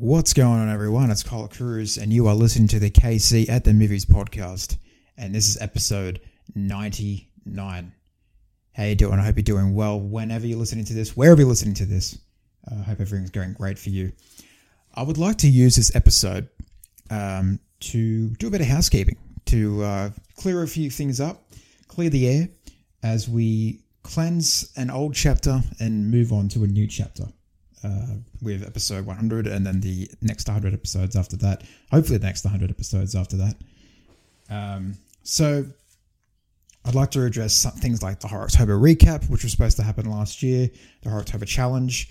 What's going on, everyone? It's Carl Cruz, and you are listening to the KC at the Movies podcast, and this is episode 99. How you doing? I hope you're doing well whenever you're listening to this, wherever you're listening to this. I hope everything's going great for you. I would like to use this episode to do a bit of housekeeping, to clear a few things up, clear the air, as we cleanse an old chapter and move on to a new chapter. With episode 100 and then the next 100 episodes after that. Hopefully the next 100 episodes after that. So I'd like to address some things like the Horrortober recap, which was supposed to happen last year, the Horrortober challenge,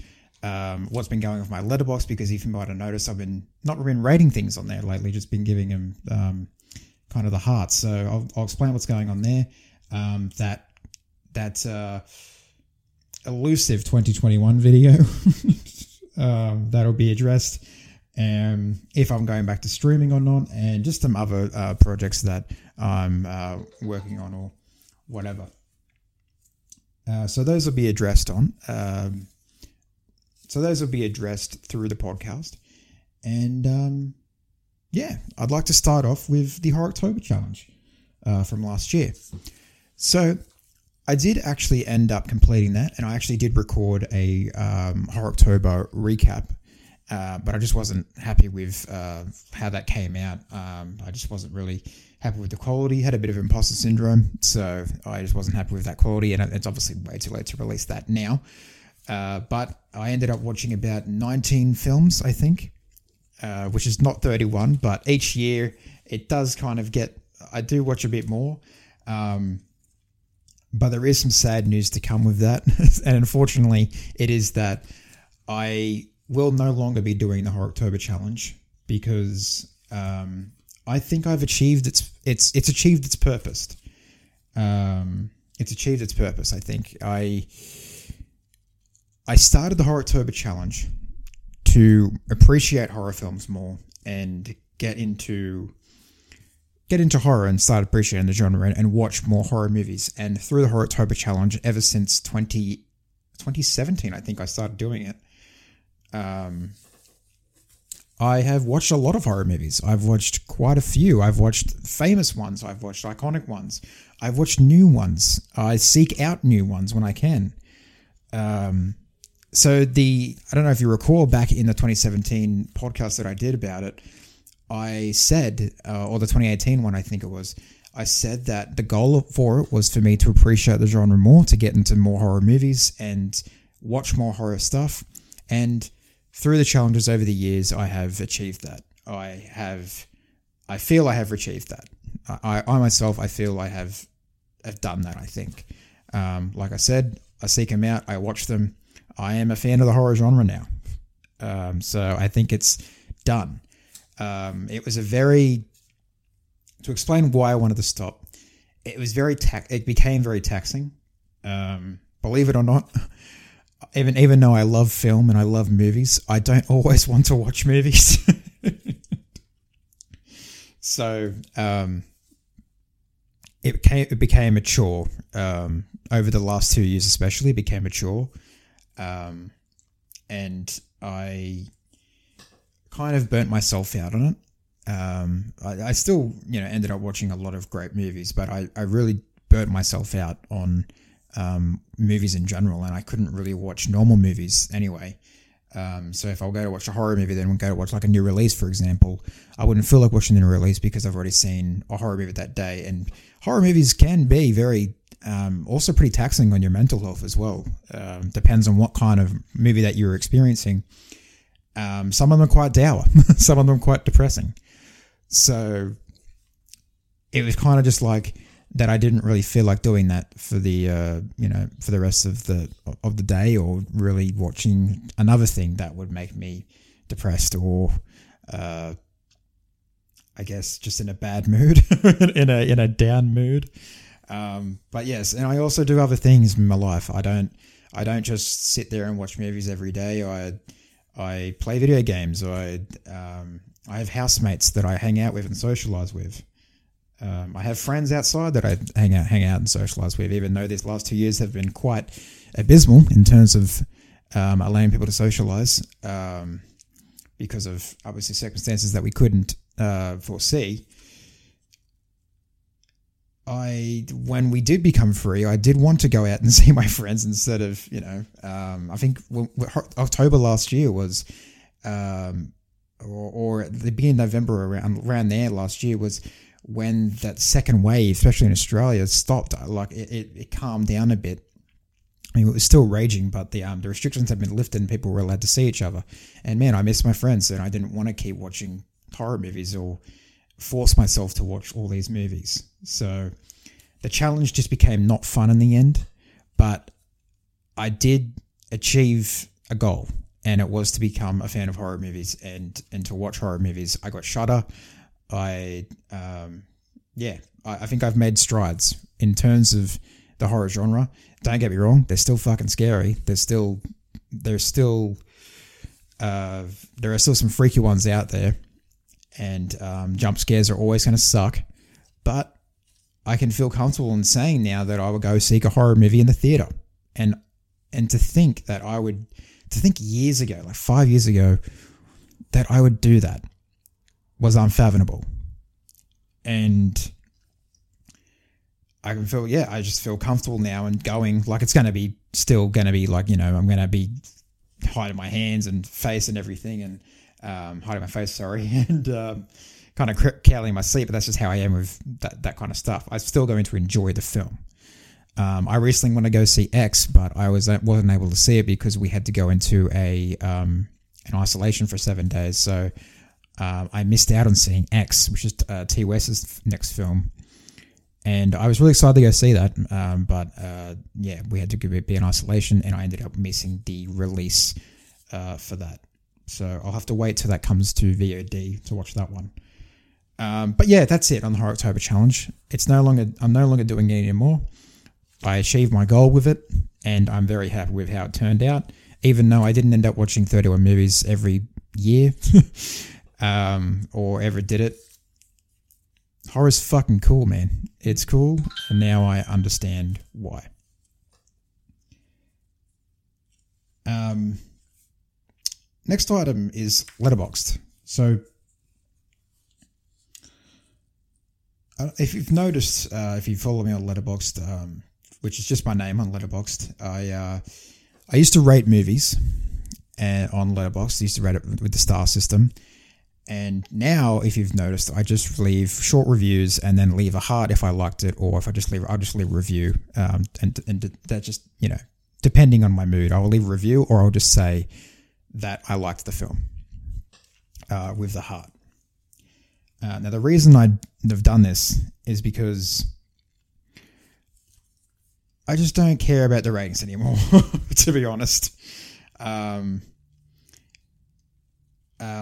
what's been going on with my Letterboxd, because if you might have noticed, I've been not been rating things on there lately, just been giving them kind of the heart. So I'll explain what's going on there. That elusive 2021 video that'll be addressed, if I'm going back to streaming or not, and just some other projects that I'm working on or whatever. So those will be addressed on. So those will be addressed through the podcast, and yeah, I'd like to start off with the Horrortober challenge from last year. So I did actually end up completing that, and I actually did record a Horrortober recap, but I just wasn't happy with how that came out. I just wasn't really happy with the quality, had a bit of imposter syndrome, so I just wasn't happy with that quality, and it's obviously way too late to release that now. But I ended up watching about 19 films, I think, which is not 31, but each year it does kind of get, I do watch a bit more. But there is some sad news to come with that. And unfortunately, it is that I will no longer be doing the Horrortober challenge, because I think I've achieved its achieved its purpose. It's achieved its purpose, I think. I started the Horrortober challenge to appreciate horror films more and get into horror and start appreciating the genre and watch more horror movies. And through the Horrortober challenge, ever since 2017, I think I started doing it. I have watched a lot of horror movies. I've watched quite a few. I've watched famous ones. I've watched iconic ones. I've watched new ones. I seek out new ones when I can. So I don't know if you recall back in the 2017 podcast that I did about it, I said, or the 2018 one, I think it was, I said that the goal for it was for me to appreciate the genre more, to get into more horror movies and watch more horror stuff. And through the challenges over the years, I have achieved that. I feel I have achieved that. I feel I have done that, I think. Like I said, I seek them out, I watch them. I am a fan of the horror genre now. So I think it's done. It was to explain why I wanted to stop, it became very taxing, believe it or not. Even though I love film and I love movies, I don't always want to watch movies. So, it became a chore, over the last 2 years, especially. It became a chore. And I kind of burnt myself out on it. I still, ended up watching a lot of great movies, but I really burnt myself out on movies in general, and I couldn't really watch normal movies anyway. So if I'll go to watch a horror movie, then we'll go to watch like a new release, for example, I wouldn't feel like watching the new release because I've already seen a horror movie that day. And horror movies can be very, also pretty taxing on your mental health as well. Depends on what kind of movie that you're experiencing. Some of them are quite dour, some of them are quite depressing. So it was kind of just like that. I didn't really feel like doing that for the, for the rest of the day, or really watching another thing that would make me depressed or, I guess just in a bad mood, in a down mood. But yes, and I also do other things in my life. I don't just sit there and watch movies every day. I play video games. I have housemates that I hang out with and socialize with. I have friends outside that I hang out and socialize with, even though these last 2 years have been quite abysmal in terms of allowing people to socialize. because of obviously circumstances that we couldn't foresee. When we did become free, I did want to go out and see my friends instead of, you know, I think October last year was, or at the beginning of November around there last year was when that second wave, especially in Australia, stopped. Like it calmed down a bit. I mean, it was still raging, but the restrictions have been lifted and people were allowed to see each other. And man, I missed my friends, and I didn't want to keep watching horror movies or force myself to watch all these movies. So the challenge just became not fun in the end, but I did achieve a goal, and it was to become a fan of horror movies and to watch horror movies. I got Shudder. I think I've made strides in terms of the horror genre. Don't get me wrong, they're still fucking scary. There are still some freaky ones out there. And jump scares are always going to suck, but I can feel comfortable in saying now that I would go seek a horror movie in the theater. And to think years ago, like 5 years ago, that I would do that was unfathomable. And I can feel, I just feel comfortable now and going, like, it's going to be still going to be like, you know, I'm going to be hiding my hands and face and everything and hiding my face, and kind of cowling my sleep, but that's just how I am with that kind of stuff. I'm still going to enjoy the film. I recently want to go see X, but I wasn't able to see it because we had to go into an isolation for 7 days. So I missed out on seeing X, which is T. West's next film, and I was really excited to go see that. But we had to be in isolation, and I ended up missing the release for that. So I'll have to wait till that comes to VOD to watch that one. But that's it on the Horrortober challenge. I'm no longer doing it anymore. I achieved my goal with it, and I'm very happy with how it turned out, even though I didn't end up watching 31 movies every year or ever did it. Horror's fucking cool, man. It's cool, and now I understand why. Next item is Letterboxd. So, if you've noticed, if you follow me on Letterboxd, which is just my name on Letterboxd, I used to rate movies on Letterboxd. I used to rate it with the star system. And now, if you've noticed, I just leave short reviews and then leave a heart if I liked it, or if I'll just leave a review. And that just, you know, depending on my mood, I will leave a review or I'll just say that I liked the film with the heart. Now, the reason I've done this is because I just don't care about the ratings anymore, to be honest. I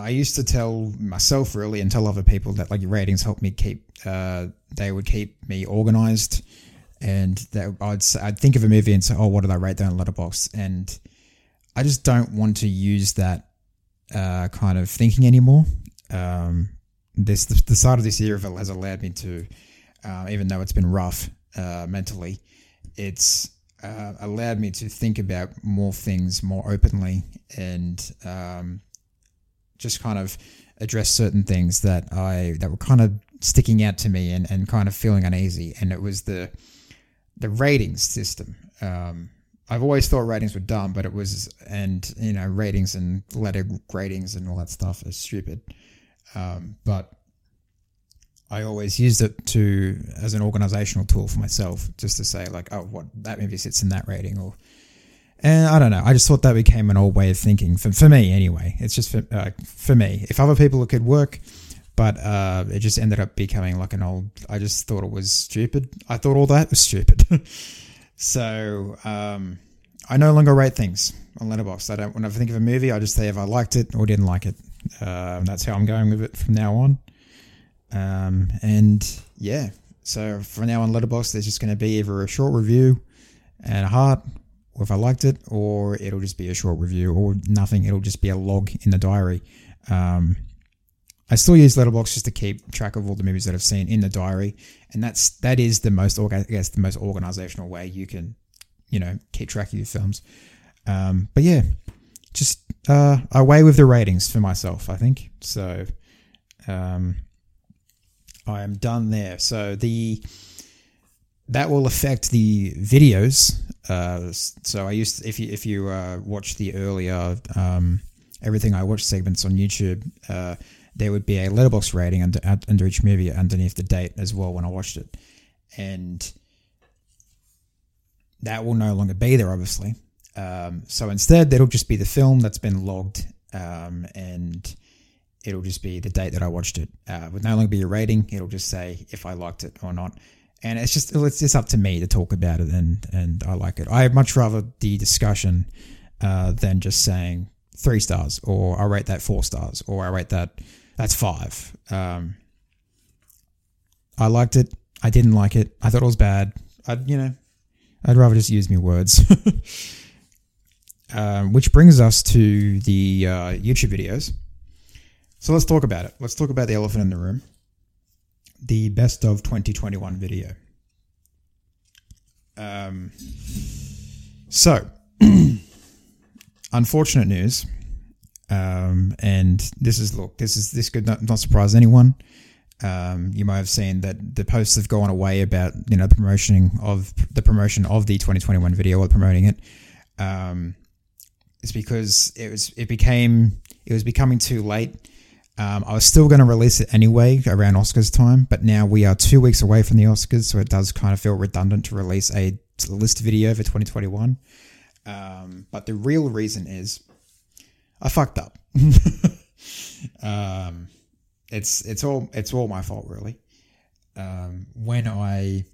used to tell myself, really, and tell other people that, like, your ratings helped me they would keep me organized, and that I'd think of a movie and say, oh, what did I rate down on Letterboxd? And I just don't want to use that kind of thinking anymore. The start of this year has allowed me to, even though it's been rough mentally, it's allowed me to think about more things more openly and just kind of address certain things that were kind of sticking out to me and kind of feeling uneasy. And it was the ratings system. I've always thought ratings were dumb, but ratings and letter gradings and all that stuff is stupid. But I always used it as an organizational tool for myself, just to say, like, oh, what, that movie sits in that rating, and I don't know. I just thought that became an old way of thinking for me anyway. It's just for me. If other people, it could work, but it just ended up becoming like I just thought it was stupid. I thought all that was stupid. So, I no longer rate things on Letterboxd. When I think of a movie, I just say if I liked it or didn't like it. That's how I'm going with it from now on. So from now on Letterboxd, there's just going to be either a short review and a heart, or if I liked it, or it'll just be a short review or nothing. It'll just be a log in the diary. I still use Letterboxd just to keep track of all the movies that I've seen in the diary, and that is the most, I guess, the most organizational way you can, you know, keep track of your films. But yeah, just away with the ratings for myself, I think. So I am done there. So that will affect the videos. So I used to, if you watch the earlier Everything I Watch segments on YouTube, there would be a Letterboxd rating under each movie underneath the date as well when I watched it. And that will no longer be there, obviously. So instead, it'll just be the film that's been logged, and it'll just be the date that I watched it. It would no longer be a rating. It'll just say if I liked it or not. And it's just up to me to talk about it, and I like it. I'd much rather the discussion than just saying 3 stars, or I rate that 4 stars, or I rate that's 5. I liked it. I didn't like it. I thought it was bad. I'd rather just use my words. Which brings us to the YouTube videos. So let's talk about it. Let's talk about the elephant in the room. The best of 2021 video. So, unfortunate news. And this could not surprise anyone. You might have seen that the posts have gone away about, the promotion of the 2021 video or promoting it. It's because it was becoming too late. I was still going to release it anyway around Oscars time, but now we are 2 weeks away from the Oscars, so it does kind of feel redundant to release a list video for 2021. But the real reason is I fucked up. It's all my fault, really. When I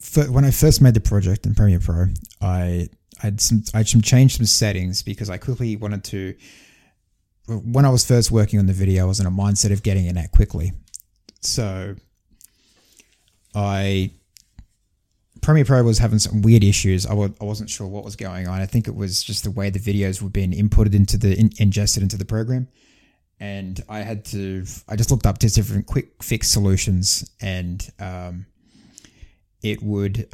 first made the project in Premiere Pro, I changed some settings because I quickly wanted to. When I was first working on the video, I was in a mindset of getting it out quickly. So, Premiere Pro was having some weird issues. I wasn't sure what was going on. I think it was just the way the videos were being ingested into the program. And I just looked up to different quick fix solutions, and it would,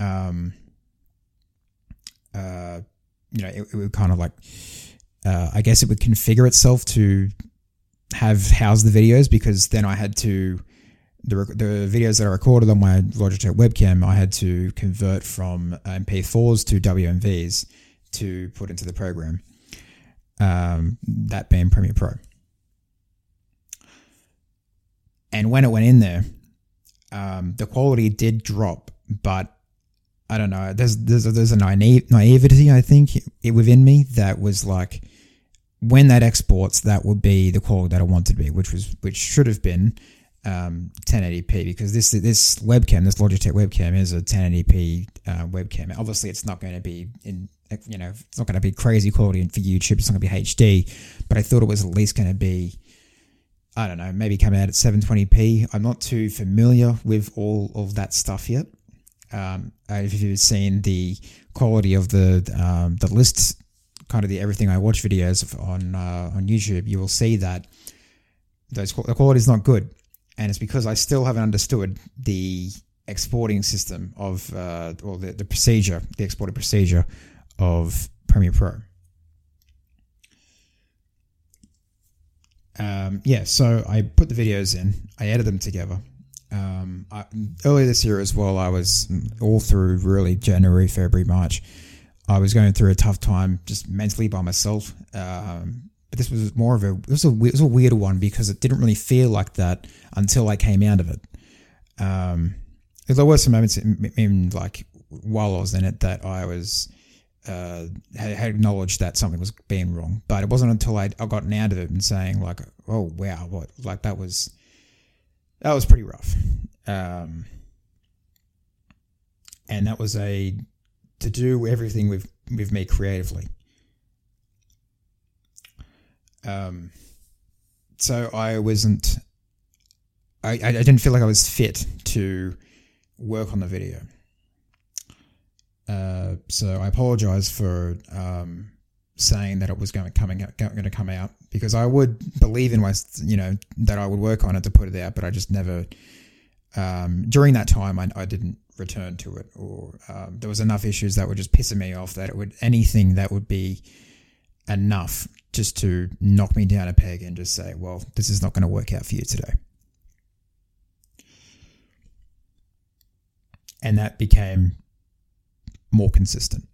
it would kind of like, I guess it would configure itself to house the videos, because then I had to, the videos that I recorded on my Logitech webcam, I had to convert from MP4s to WMVs to put into the program, that being Premiere Pro. And when it went in there, the quality did drop, but I don't know. There's a naivety, I think, within me that was like, when that exports, that would be the quality that I wanted to be, which should have been 1080p, because this webcam, this Logitech webcam, is a 1080p webcam. Obviously, it's not going to be it's not going to be crazy quality for YouTube. It's not going to be HD, but I thought it was at least going to be, I don't know, maybe coming out at 720p. I'm not too familiar with all of that stuff yet. If you've seen the quality of the list, kind of the Everything I Watch videos on YouTube, you will see that the quality is not good, and it's because I still haven't understood the exporting system of or the exporting procedure of Premiere Pro. So I put the videos in. I edit them together. Earlier this year as well, I was all through really January, February, March. I was going through a tough time just mentally by myself. But this was more of it was a weird one, because it didn't really feel like that until I came out of it. There were some moments while I was in it that I was had acknowledged that something was being wrong, but it wasn't until I gotten out of it and saying like, oh wow, what, like that was. That was pretty rough. And that was to do everything with me creatively. So I didn't feel like I was fit to work on the video. So I apologize for saying that it was going to come out, because I would believe in that I would work on it to put it out, but I just never, during that time, I didn't return to it, or there was enough issues that were just pissing me off that anything that would be enough just to knock me down a peg and just say, well, this is not going to work out for you today. And that became more consistent.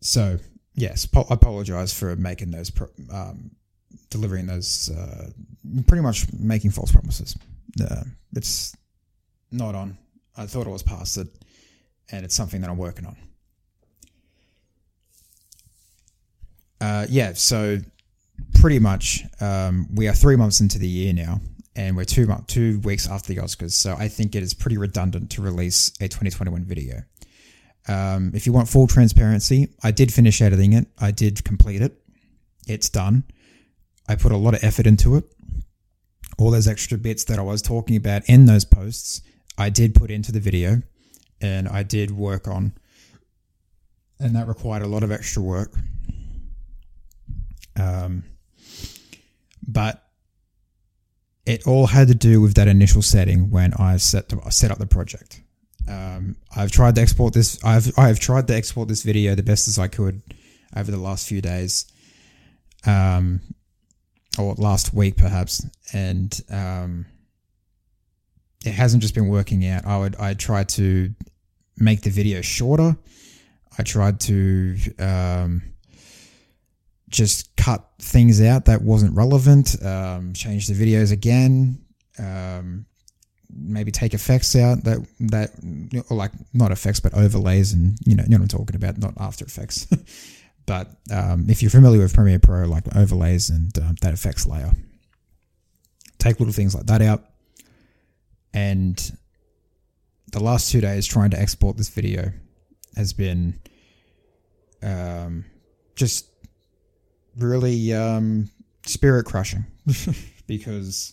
So, yes, I apologize for making those, delivering those, pretty much making false promises. It's not on. I thought I was past it, and it's something that I'm working on. So pretty much we are 3 months into the year now, and we're 2 weeks after the Oscars, so I think it is pretty redundant to release a 2021 video. If you want full transparency, I did finish editing it. I did complete it. It's done. I put a lot of effort into it. All those extra bits that I was talking about in those posts, I did put into the video, and I did work on, and that required a lot of extra work. But it all had to do with that initial setting when I set up the project. I've tried to export this. I've tried to export this video the best as I could over the last few days, or last week perhaps, and it hasn't just been working out. I tried to make the video shorter. I tried to just cut things out that wasn't relevant, change the videos again, maybe take effects out that or like not effects but overlays, and you know what I'm talking about, not After Effects. But if you're familiar with Premiere Pro, like overlays and that effects layer, take little things like that out. And the last 2 days trying to export this video has been just really spirit crushing because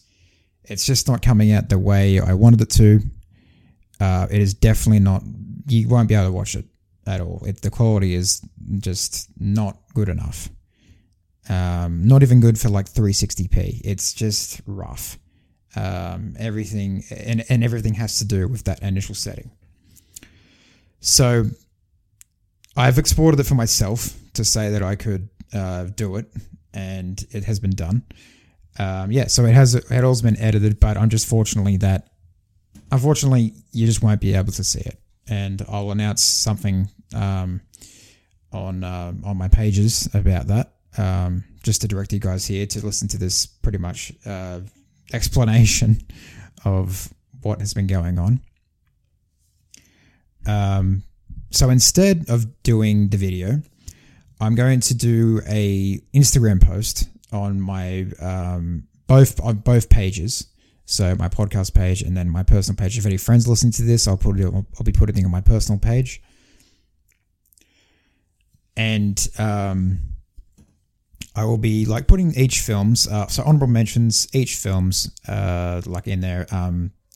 it's just not coming out the way I wanted it to. It is definitely not, you won't be able to watch it at all. The quality is just not good enough. Not even good for like 360p. It's just rough. Everything and everything has to do with that initial setting. So I've exported it for myself to say that I could do it, and it has been done. So it has been edited, but I'm just unfortunately you just won't be able to see it. And I'll announce something on my pages about that. Just to direct you guys here to listen to this pretty much explanation of what has been going on. So instead of doing the video, I'm going to do a Instagram post on my both pages, so my podcast page and then my personal page. If any friends listen to this, I'll be putting it on my personal page, and I will be like putting each film's so honorable mentions, each film's like in their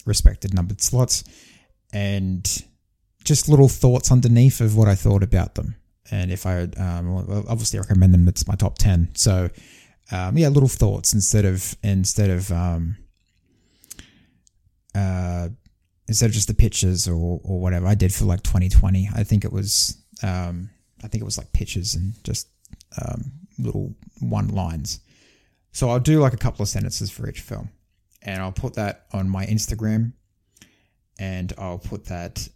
respected numbered slots, and just little thoughts underneath of what I thought about them. And if I obviously recommend them, that's my top 10. So little thoughts instead of just the pictures or whatever I did for like 2020. I think it was like pictures and just little one lines. So I'll do like a couple of sentences for each film, and I'll put that on my Instagram, and I'll put that.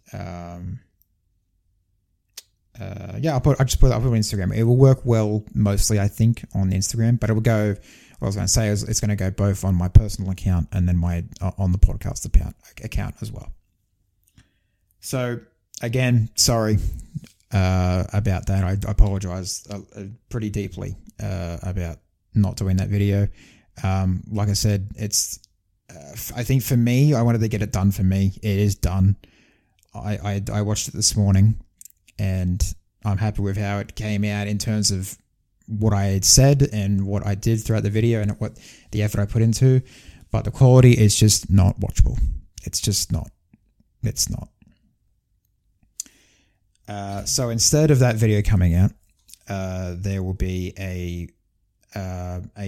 I'll put it on Instagram. It will work well mostly, I think, on Instagram, but it will go. What I was going to say is it's going to go both on my personal account and then my on the podcast account as well. So again, sorry about that. I apologize pretty deeply about not doing that video. Like I said, it's. I think for me, I wanted to get it done for me. It is done. I watched it this morning. And I'm happy with how it came out in terms of what I had said and what I did throughout the video and what the effort I put into. But the quality is just not watchable. It's just not. It's not. So instead of that video coming out, there will be a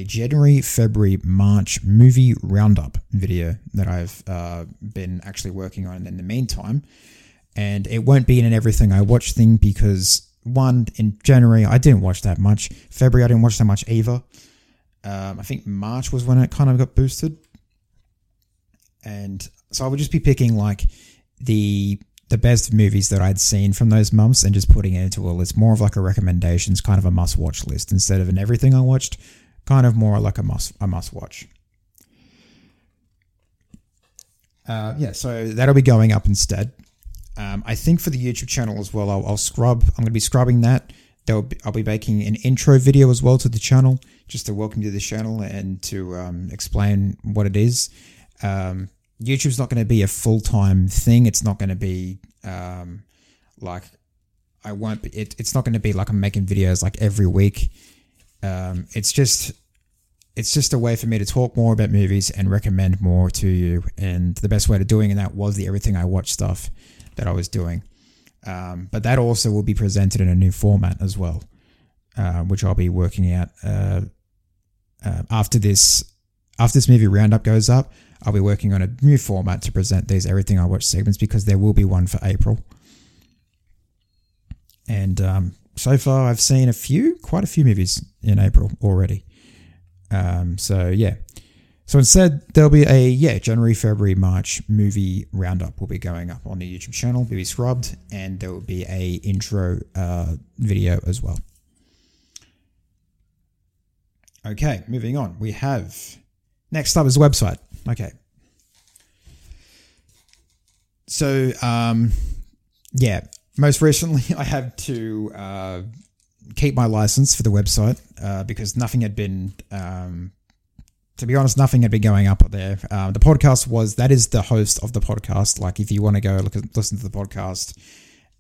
January, February, March movie roundup video that I've been actually working on in the meantime. And it won't be in an everything I watch thing because one in January, I didn't watch that much. February, I didn't watch that much either. I think March was when it kind of got boosted. And so I would just be picking like the best movies that I'd seen from those months and just putting it into a list, more of like a recommendations, kind of a must-watch list instead of an everything I watched, kind of more like a must-watch. Yeah, so that'll be going up instead. I think for the YouTube channel as well, I'll scrub. I'm going to be scrubbing that. I'll be making an intro video as well to the channel, just to welcome you to the channel and to explain what it is. YouTube's not going to be a full-time thing. It's not going to be like I won't. It's not going to be like I'm making videos like every week. It's just a way for me to talk more about movies and recommend more to you. And the best way to doing that was the Everything I Watch stuff that I was doing. But that also will be presented in a new format as well, which I'll be working out after this movie roundup goes up. I'll be working on a new format to present these Everything I Watch segments because there will be one for April. And so far I've seen quite a few movies in April already. So yeah. So instead, there'll be a January, February, March movie roundup will be going up on the YouTube channel. It'll be scrubbed, and there will be a intro video as well. Okay, moving on. We have next up is the website. Okay, so most recently I had to keep my license for the website because nothing had been. To be honest, nothing had been going up there. The podcast that is the host of the podcast. Like if you want to go listen to the podcast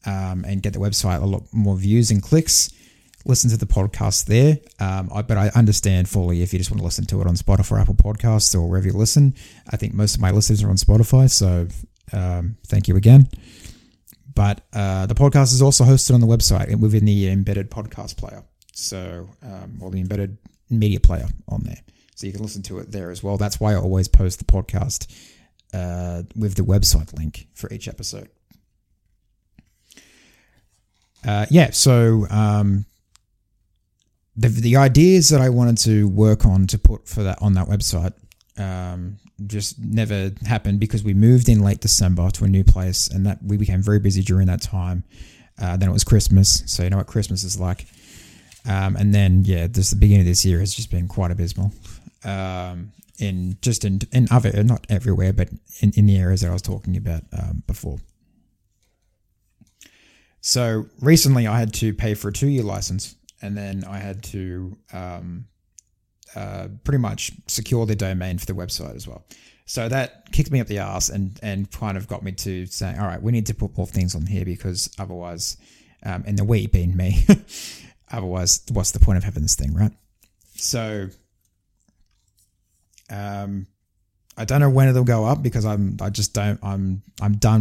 and get the website a lot more views and clicks, listen to the podcast there. But I understand fully if you just want to listen to it on Spotify, Apple Podcasts or wherever you listen. I think most of my listeners are on Spotify. So thank you again. But the podcast is also hosted on the website and within the embedded podcast player. So or the embedded media player on there. So you can listen to it there as well. That's why I always post the podcast with the website link for each episode. So the ideas that I wanted to work on to put for that on that website just never happened because we moved in late December to a new place and that we became very busy during that time. Then it was Christmas, so you know what Christmas is like. And then the beginning of this year has just been quite abysmal. Not everywhere, but in the areas that I was talking about before. So recently I had to pay for a 2-year license and then I had to pretty much secure the domain for the website as well. So that kicked me up the ass and kind of got me to saying, all right, we need to put more things on here because otherwise, and the we being me, otherwise, what's the point of having this thing, right? So, I don't know when it'll go up because I'm done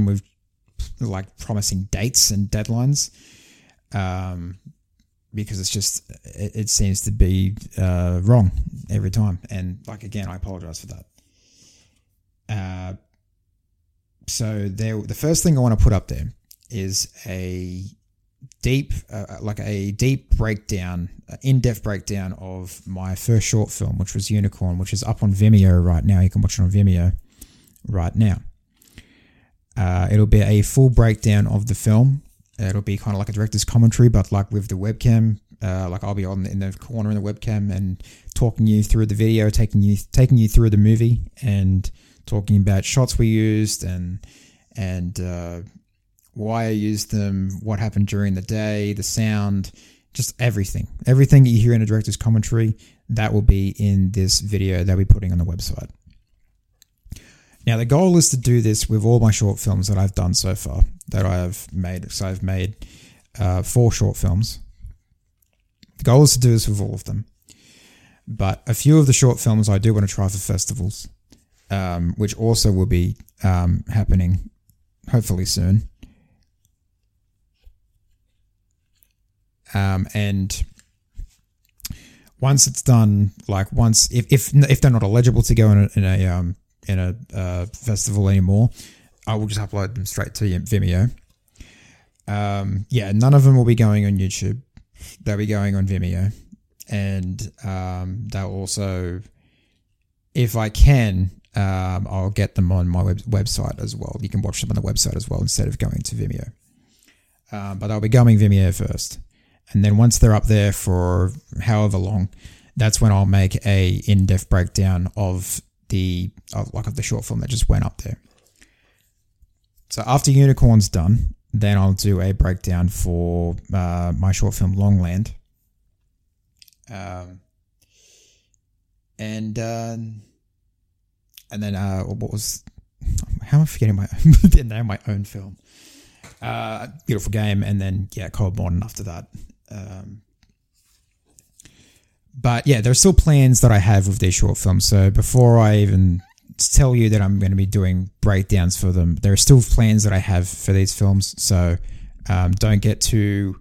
with like promising dates and deadlines. Because it seems to be wrong every time, and like again, I apologize for that. So the first thing I want to put up there is a deep breakdown, in-depth breakdown of my first short film, which was Unicorn, which is up on Vimeo right now. You can watch it on Vimeo right now. It'll be a full breakdown of the film. It'll be kind of like a director's commentary, but like with the webcam, like I'll be in the corner in the webcam and talking you through the video, taking you through the movie and talking about shots we used and why I used them, what happened during the day, the sound, just everything. Everything that you hear in a director's commentary, that will be in this video that we're putting on the website. Now, the goal is to do this with all my short films that I've done so far, that I have made. So I've made 4 short films. The goal is to do this with all of them. But a few of the short films I do want to try for festivals, which also will be happening hopefully soon. And once it's done, like once, if they're not eligible to go in a festival anymore, I will just upload them straight to Vimeo. Yeah, none of them will be going on YouTube. They'll be going on Vimeo. And they'll also, if I can, I'll get them on my website as well. You can watch them on the website as well instead of going to Vimeo. But I'll be going Vimeo first. And then once they're up there for however long, that's when I'll make a in-depth breakdown of the short film that just went up there. So after Unicorn's done, then I'll do a breakdown for my short film Longland. And then how am I forgetting the name of my own film? Beautiful Game, and then Cold Born after that. But yeah, there's still plans that I have with these short films. So before I even tell you that I'm going to be doing breakdowns for them, there are still plans that I have for these films. So don't get too,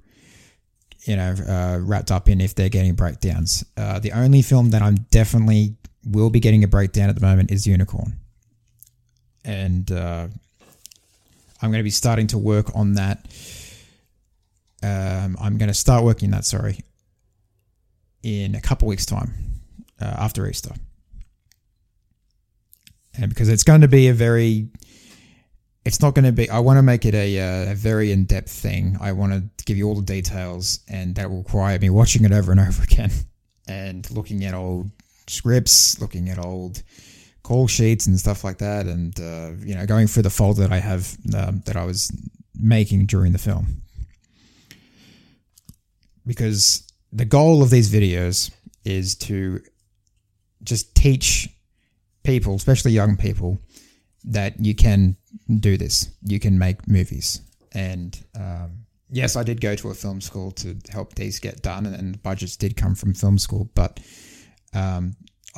wrapped up in if they're getting breakdowns. The only film that I'm definitely will be getting a breakdown at the moment is Unicorn. And I'm going to be starting to work on that. I'm going to start working that, in a couple weeks' time, after Easter. And because it's going to be I want to make it a very in-depth thing. I want to give you all the details, and that will require me watching it over and over again and looking at old scripts, looking at old call sheets and stuff like that, and going through the folder that I have that I was making during the film. Because the goal of these videos is to just teach people, especially young people, that you can do this. You can make movies. And yes, I did go to a film school to help these get done, and budgets did come from film school, but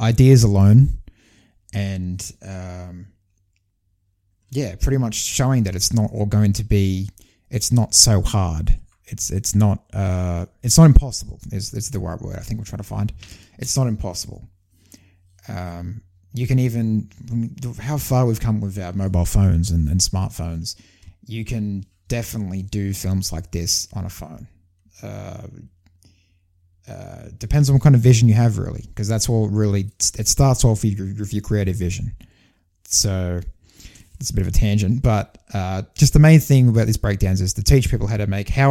ideas alone and pretty much showing that it's not so hard. It's not impossible is the right word I think we're trying to find. It's not impossible. You can even, how far we've come with our mobile phones and smartphones, you can definitely do films like this on a phone. Depends on what kind of vision you have, really, because that's all really, it starts off with your creative vision. So it's a bit of a tangent, but just the main thing about these breakdowns is to teach people how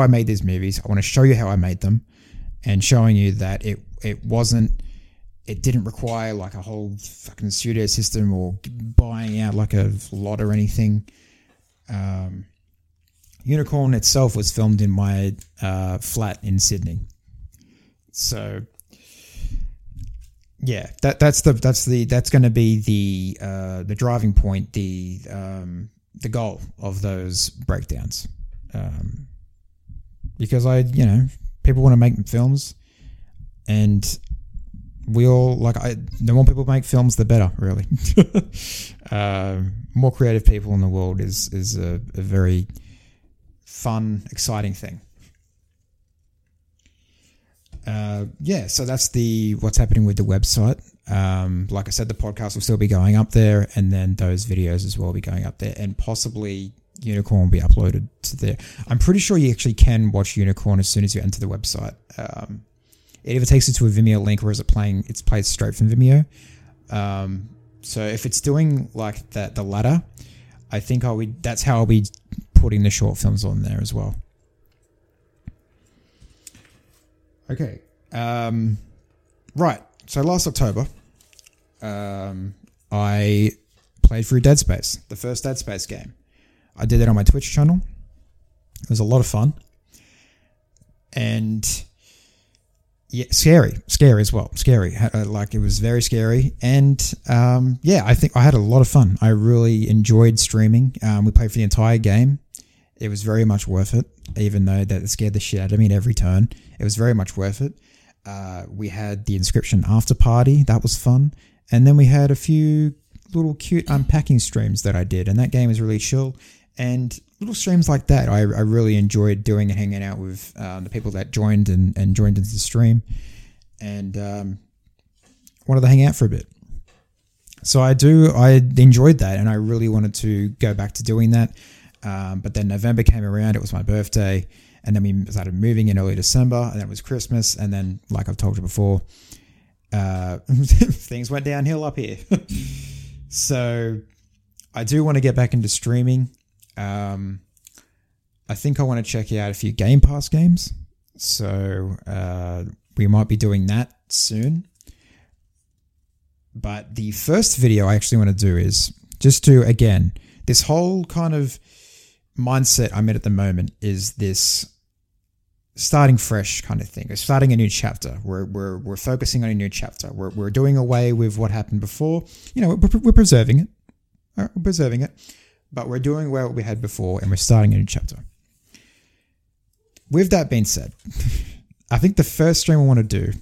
I made these movies. I want to show you how I made them, and showing you that it didn't require like a whole fucking studio system or buying out like a lot or anything. Unicorn itself was filmed in my flat in Sydney. So yeah, that's going to be the driving point, the goal of those breakdowns, because people want to make films, and the more people make films, the better, really. More creative people in the world is a very fun, exciting thing. So that's what's happening with the website. Like I said, the podcast will still be going up there, and then those videos as well will be going up there, and possibly Unicorn will be uploaded to there. I'm pretty sure you actually can watch Unicorn as soon as you enter the website. It either takes you to a Vimeo link, or it's played straight from Vimeo. So if it's doing like that, the latter, I think that's how I'll be putting the short films on there as well. Okay. Right. So last October, I played through Dead Space, the first Dead Space game. I did that on my Twitch channel. It was a lot of fun. And yeah, scary as well. Scary. It was very scary. And I think I had a lot of fun. I really enjoyed streaming. We played for the entire game. It was very much worth it, even though that scared the shit out of me at every turn. It was very much worth it. We had the Inscription after party. That was fun. And then we had a few little cute unpacking streams that I did, and that game is really chill. And little streams like that I really enjoyed doing and hanging out with the people that joined and joined into the stream, and wanted to hang out for a bit. So I enjoyed that, and I really wanted to go back to doing that. But then November came around, it was my birthday, and then we started moving in early December, and then it was Christmas, and then, like I've told you before, things went downhill up here. So I do want to get back into streaming. I think I want to check out a few Game Pass games. So we might be doing that soon. But the first video I actually want to do is just to, again, this whole kind of mindset I'm in at the moment is this starting fresh kind of thing. We're starting a new chapter. We're focusing on a new chapter. We're doing away with what happened before. You know, we're preserving it. All right, we're preserving it. But we're doing away with what we had before, and we're starting a new chapter. With that being said, I think the first stream I want to do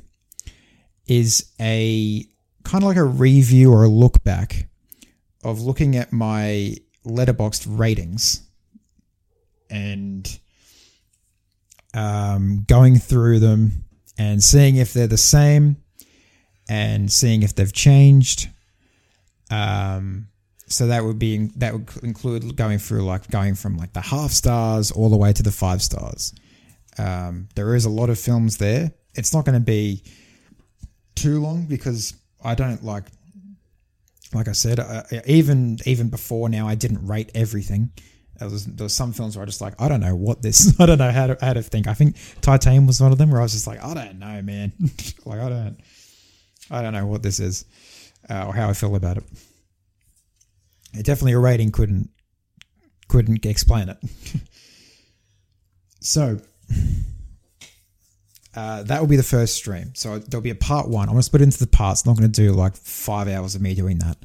is a kind of like a review or a look back of looking at my Letterboxd ratings and going through them and seeing if they're the same and seeing if they've changed. So that would include going from like the 1/2 stars all the way to the 5 stars. There is a lot of films there. It's not going to be too long because I don't like I said, even before now, I didn't rate everything. There was some films where I just like, I don't know what this, I don't know how to think. I think Titane was one of them where I was just like, I don't know, man. Like, I don't know what this is or how I feel about it. It definitely a rating couldn't explain it. So that will be the first stream. So there'll be a part one. I'm going to split it into the parts. I'm not going to do like 5 hours of me doing that.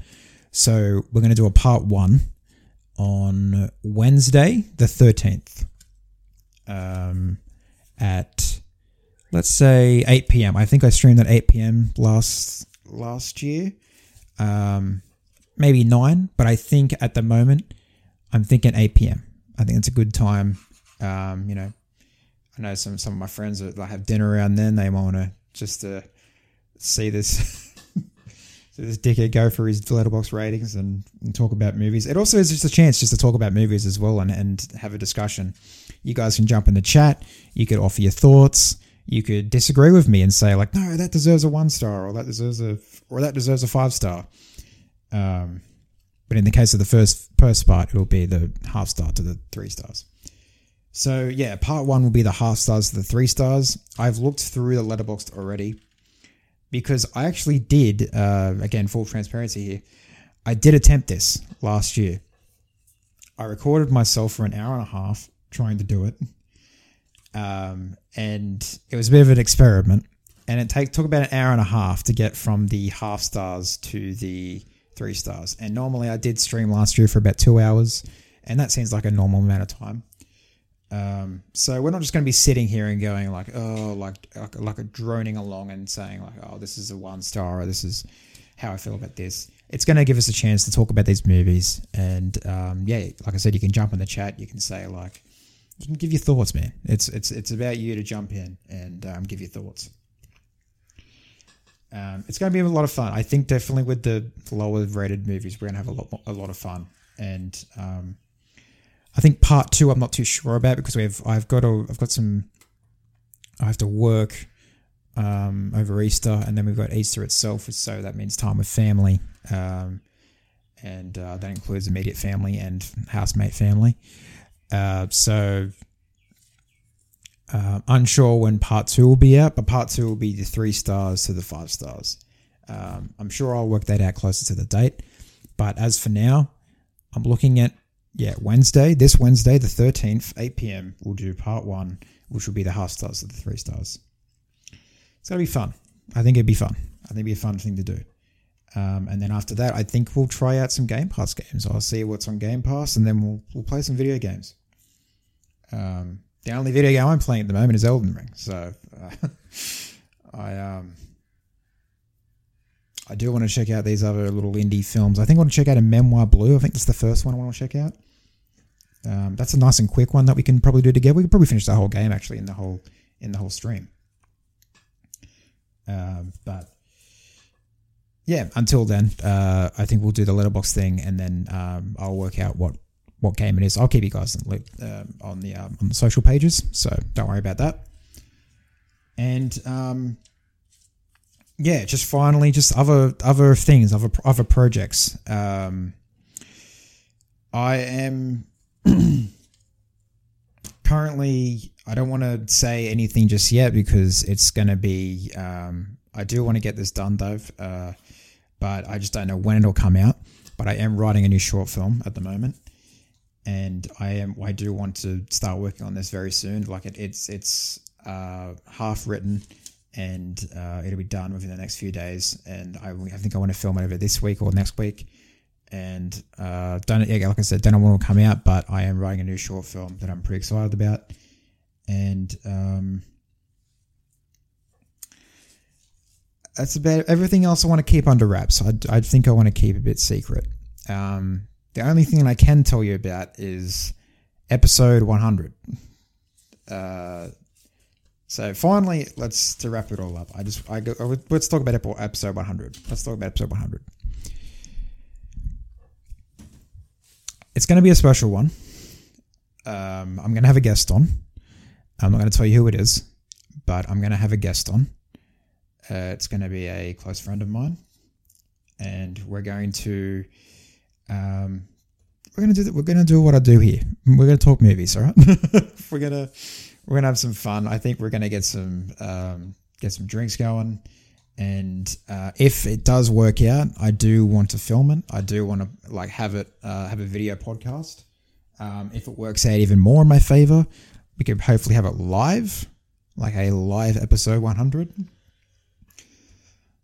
So we're going to do a part one on Wednesday, the 13th, at, let's say, 8 p.m. I think I streamed at 8 p.m. last year. Maybe 9, but I think at the moment I'm thinking 8 p.m. I think it's a good time. You know, I know some of my friends that have dinner around then. They want to just see this this dickhead go for his Letterboxd ratings and talk about movies. It also is just a chance just to talk about movies as well and have a discussion. You guys can jump in the chat. You could offer your thoughts. You could disagree with me and say like, no, that deserves a 1 star, or that deserves a 5 star. But in the case of the first part, it'll be the 1/2 star to the 3 stars. So yeah, part one will be the 1/2 stars to the 3 stars. I've looked through the Letterboxd already because I actually did, again, full transparency here. I did attempt this last year. I recorded myself for 1.5 hours trying to do it. And it was a bit of an experiment, and it took about 1.5 hours to get from the 1/2 stars to the 3 stars. And normally I did stream last year for about 2 hours, and that seems like a normal amount of time. So we're not just going to be sitting here and going like, oh, like a droning along and saying like, oh, this is a 1 star, or this is how I feel about this. It's going to give us a chance to talk about these movies. And, yeah, like I said, you can jump in the chat. You can say like, you can give your thoughts, man. It's about you to jump in and, give your thoughts. It's going to be a lot of fun. I think definitely with the lower rated movies, we're going to have a lot of fun. And I think part two, I'm not too sure about because I have to work over Easter, and then we've got Easter itself, so that means time with family, and that includes immediate family and housemate family. Unsure when part two will be out, but part two will be the 3 stars to the 5 stars. I'm sure I'll work that out closer to the date, but as for now, I'm looking at Wednesday, the 13th, 8 p.m. We'll do part one, which will be the 1/2 stars to the 3 stars. It's gonna be fun. I think it'd be fun. I think it'd be a fun thing to do. And then after that, I think we'll try out some Game Pass games. I'll see what's on Game Pass, and then we'll play some video games. The only video game I'm playing at the moment is Elden Ring, so I do want to check out these other little indie films. I think I want to check out A Memoir Blue. I think that's the first one I want to check out. That's a nice and quick one that we can probably do together. We could probably finish the whole game actually in the whole stream. But yeah, until then, I think we'll do the Letterboxd thing, and then I'll work out what what game it is. I'll keep you guys on the social pages, so don't worry about that. And yeah, just finally, just other things, other projects. I am currently, I don't want to say anything just yet because it's going to be, I do want to get this done though, but I just don't know when it'll come out. But I am writing a new short film at the moment, and I do want to start working on this very soon. Like it's half written, and it'll be done within the next few days. And I think I want to film it over this week or next week. And like I said, don't know when it'll come out, but I am writing a new short film that I'm pretty excited about. And that's about everything else I want to keep under wraps. I think I want to keep a bit secret. The only thing that I can tell you about is episode 100. So finally, to wrap it all up. Let's talk about episode 100. Let's talk about episode 100. It's going to be a special one. I'm going to have a guest on. I'm not going to tell you who it is, but I'm going to have a guest on. It's going to be a close friend of mine, and we're going to do what I do here. We're going to talk movies, all right? we're going to have some fun. I think we're going to get some drinks going, and if it does work out, I do want to film it. I do want to have a video podcast. If it works out even more in my favor, we could hopefully have it live, like a live episode 100.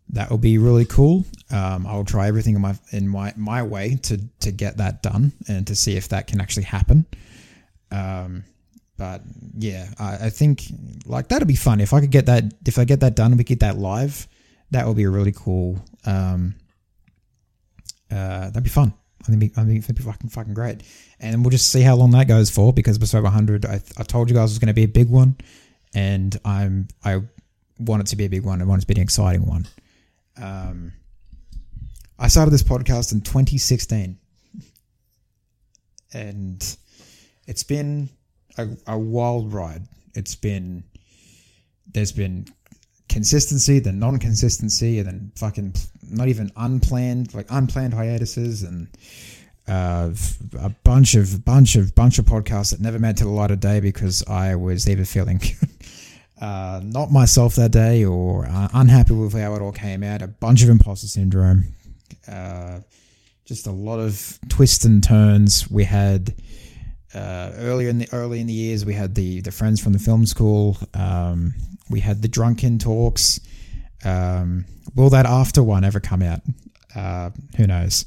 That will be really cool. I'll try everything in my way to get that done and to see if that can actually happen. But yeah, I think that'll be fun. If I could get that, if I get that done and we get that live, that will be really cool. That'd be fun. I think it'd be fucking great. And we'll just see how long that goes for, because episode 100, I told you guys was going to be a big one, and I want it to be a big one. I want it to be an exciting one. I started this podcast in 2016, and it's been a wild ride. There's been consistency, then non-consistency, and then fucking not even unplanned hiatuses, and a bunch of podcasts that never made to the light of day because I was either feeling not myself that day, or unhappy with how it all came out. A bunch of imposter syndrome, just a lot of twists and turns. We had early in the years, we had the friends from the film school. We had the drunken talks. Will that after one ever come out? Who knows?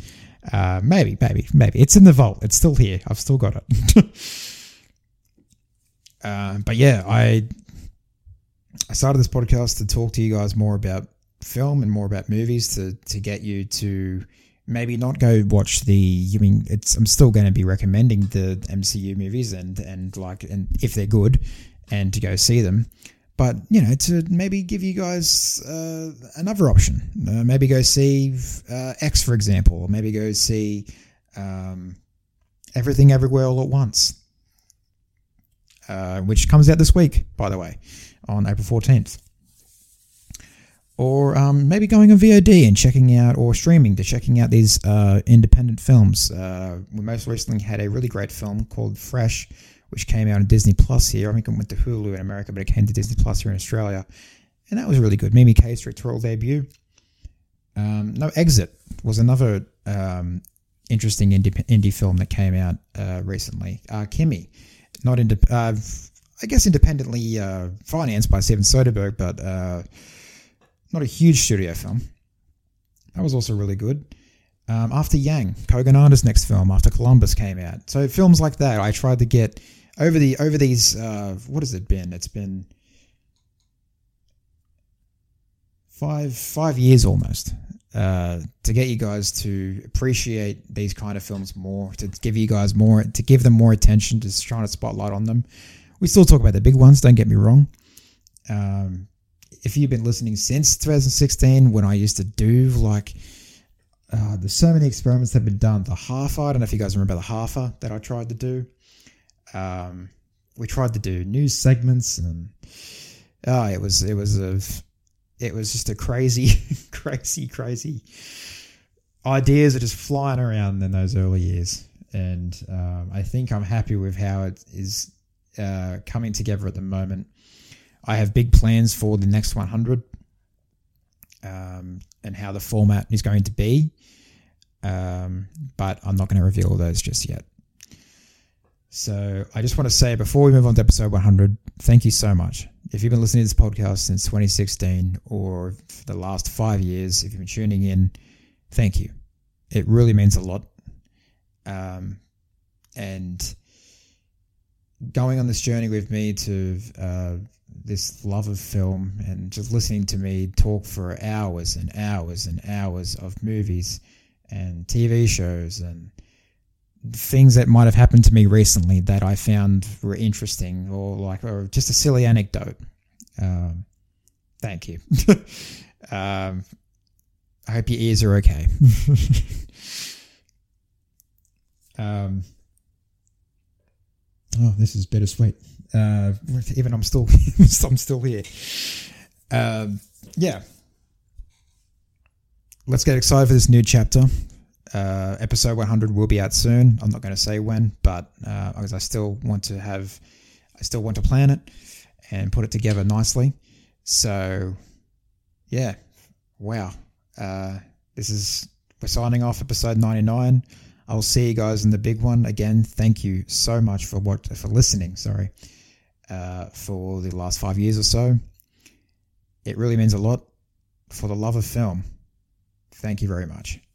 Maybe. It's in the vault. It's still here. I've still got it. But yeah, I started this podcast to talk to you guys more about film and more about movies, to get you to maybe not go watch I'm still going to be recommending the MCU movies and if they're good, and to go see them, but to maybe give you guys another option. Maybe go see X, for example, or maybe go see Everything Everywhere All at Once, which comes out this week, by the way, on April 14th. Or maybe going on VOD and checking out these independent films. We most recently had a really great film called Fresh, which came out on Disney Plus here. I think it went to Hulu in America, but it came to Disney Plus here in Australia. And that was really good. Mimi K's directorial debut. No Exit was another interesting indie film that came out recently. Kimmy, not independently financed by Steven Soderbergh, but not a huge studio film. That was also really good. After Yang, Koganada's next film after Columbus came out. So films like that, I tried to get over these. What has it been? It's been five years almost to get you guys to appreciate these kind of films more, to give them more attention, just trying to spotlight on them. We still talk about the big ones, don't get me wrong. If you've been listening since 2016, when I used to do There's so many experiments that have been done. The HAFA, I don't know if you guys remember the HAFA that I tried to do. We tried to do news segments, and it was just a crazy, crazy ideas are just flying around in those early years. And I think I'm happy with how it is coming together at the moment. I have big plans for the next 100 and how the format is going to be. But I'm not going to reveal those just yet. So I just want to say before we move on to episode 100, thank you so much. If you've been listening to this podcast since 2016 or for the last 5 years, if you've been tuning in, thank you. It really means a lot. And going on this journey with me to this love of film and just listening to me talk for hours and hours and hours of movies and TV shows and things that might have happened to me recently that I found were interesting or just a silly anecdote. Thank you. I hope your ears are okay. Oh, this is bittersweet. Even I'm still, I'm still here. Yeah. Let's get excited for this new chapter. Episode 100 will be out soon. I'm not going to say when, but because I still want to plan it and put it together nicely. So, yeah. Wow. We're signing off episode 99. I'll see you guys in the big one. Again, thank you so much for listening. Sorry, for the last 5 years or so. It really means a lot. For the love of film, thank you very much.